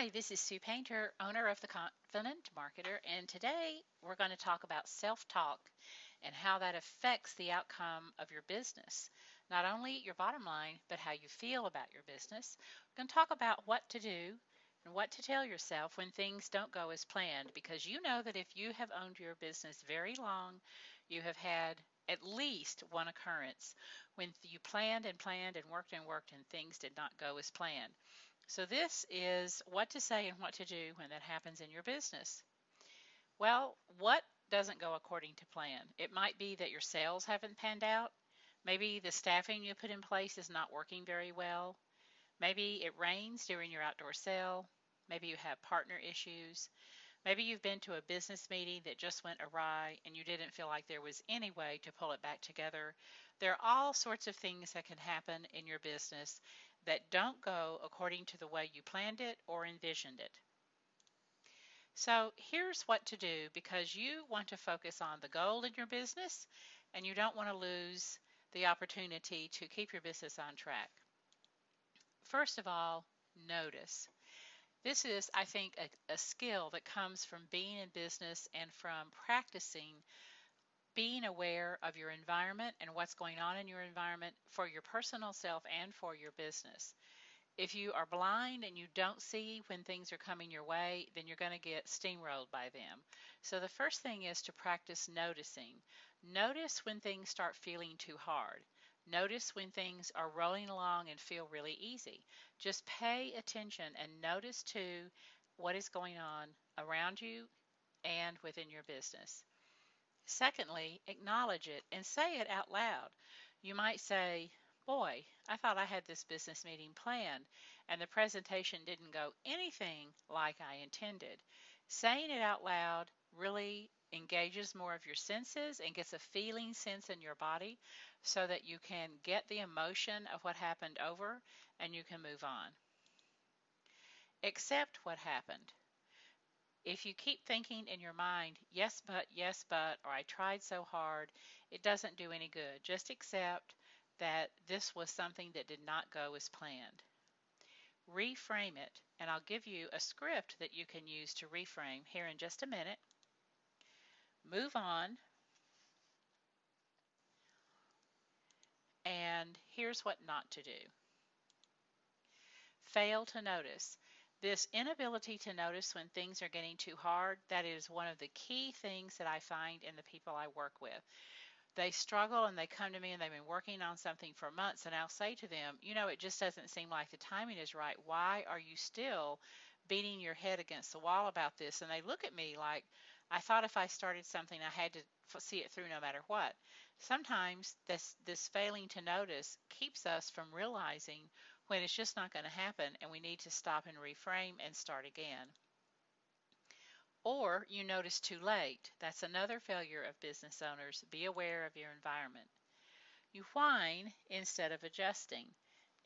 Hi, this is Sue Painter, owner of The Confident Marketer, and today we're going to talk about self-talk and how that affects the outcome of your business. Not only your bottom line, but how you feel about your business. We're going to talk about what to do and what to tell yourself when things don't go as planned, because you know that if you have owned your business very long, you have had at least one occurrence when you planned and worked and things did not go as planned. So this is what to say and what to do when that happens in your business. Well, what doesn't go according to plan? It might be that your sales haven't panned out. Maybe the staffing you put in place is not working very well. Maybe it rains during your outdoor sale. Maybe you have partner issues. Maybe you've been to a business meeting that just went awry and you didn't feel like there was any way to pull it back together. There are all sorts of things that can happen in your business that don't go according to the way you planned it or envisioned it. So here's what to do, because you want to focus on the goal in your business and you don't want to lose the opportunity to keep your business on track. First of all, notice. This is, I think, a skill that comes from being in business and from practicing being aware of your environment and what's going on in your environment for your personal self and for your business. If you are blind and you don't see when things are coming your way, then you're going to get steamrolled by them. So the first thing is to practice noticing. Notice when things start feeling too hard. Notice when things are rolling along and feel really easy. Just pay attention and notice to what is going on around you and within your business. Secondly, acknowledge it and say it out loud. You might say, boy, I thought I had this business meeting planned and the presentation didn't go anything like I intended. Saying it out loud really engages more of your senses and gets a feeling sense in your body so that you can get the emotion of what happened over and you can move on. Accept what happened. If you keep thinking in your mind, yes, but, or I tried so hard, it doesn't do any good. Just accept that this was something that did not go as planned. Reframe it, and I'll give you a script that you can use to reframe here in just a minute. Move on. And here's what not to do. Fail to notice. This inability to notice when things are getting too hard, that is one of the key things that I find in the people I work with. They struggle and they come to me and they've been working on something for months, and I'll say to them, you know, it just doesn't seem like the timing is right. Why are you still beating your head against the wall about this? And they look at me like, I thought if I started something, I had to see it through no matter what. Sometimes this failing to notice keeps us from realizing when it's just not going to happen and we need to stop and reframe and start again. Or you notice too late. That's another failure of business owners. Be aware of your environment. You whine instead of adjusting,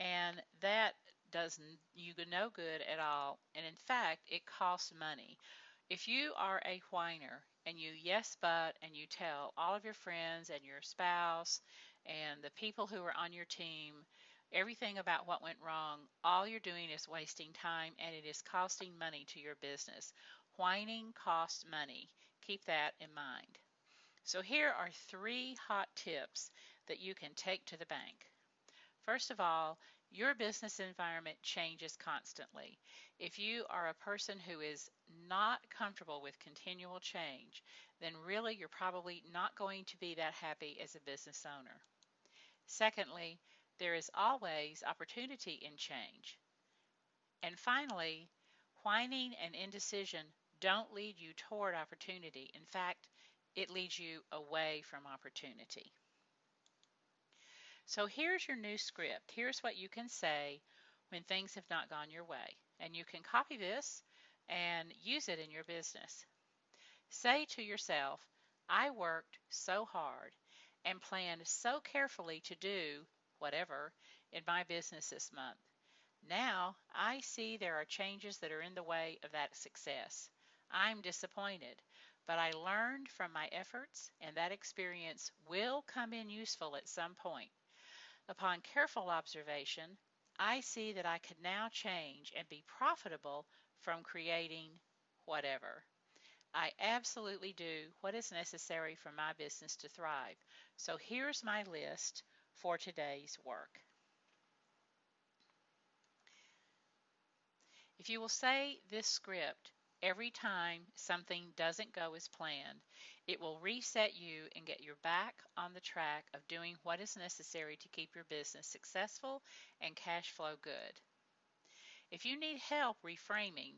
and that does you no good at all. And in fact, it costs money. If you are a whiner and you yes but and you tell all of your friends and your spouse and the people who are on your team everything about what went wrong, all you're doing is wasting time and it is costing money to your business. Whining costs money. Keep that in mind. So here are 3 hot tips that you can take to the bank. First of all, your business environment changes constantly. If you are a person who is not comfortable with continual change, then really you're probably not going to be that happy as a business owner. Secondly, there is always opportunity in change. And finally, whining and indecision don't lead you toward opportunity. In fact, it leads you away from opportunity. So here's your new script. Here's what you can say when things have not gone your way. And you can copy this and use it in your business. Say to yourself, I worked so hard and planned so carefully to do whatever in my business this month. Now I see there are changes that are in the way of that success. I'm disappointed, but I learned from my efforts, and that experience will come in useful at some point. Upon careful observation, I see that I could now change and be profitable from creating whatever. I absolutely do what is necessary for my business to thrive. So here's my list for today's work. If you will say this script every time something doesn't go as planned, it will reset you and get you back on the track of doing what is necessary to keep your business successful and cash flow good. If you need help reframing,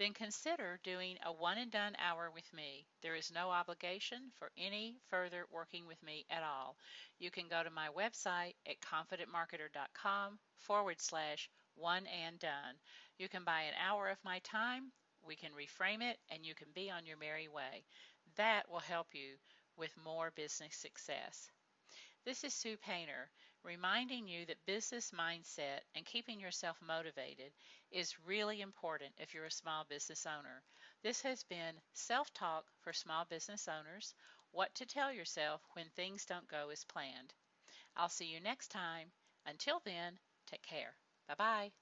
then consider doing a one-and-done hour with me. There is no obligation for any further working with me at all. You can go to my website at confidentmarketer.com/one-and-done. You can buy an hour of my time, we can reframe it, and you can be on your merry way. That will help you with more business success. This is Sue Painter, reminding you that business mindset and keeping yourself motivated is really important if you're a small business owner. This has been Self-Talk for Small Business Owners, What to Tell Yourself When Things Don't Go As Planned. I'll see you next time. Until then, take care. Bye-bye.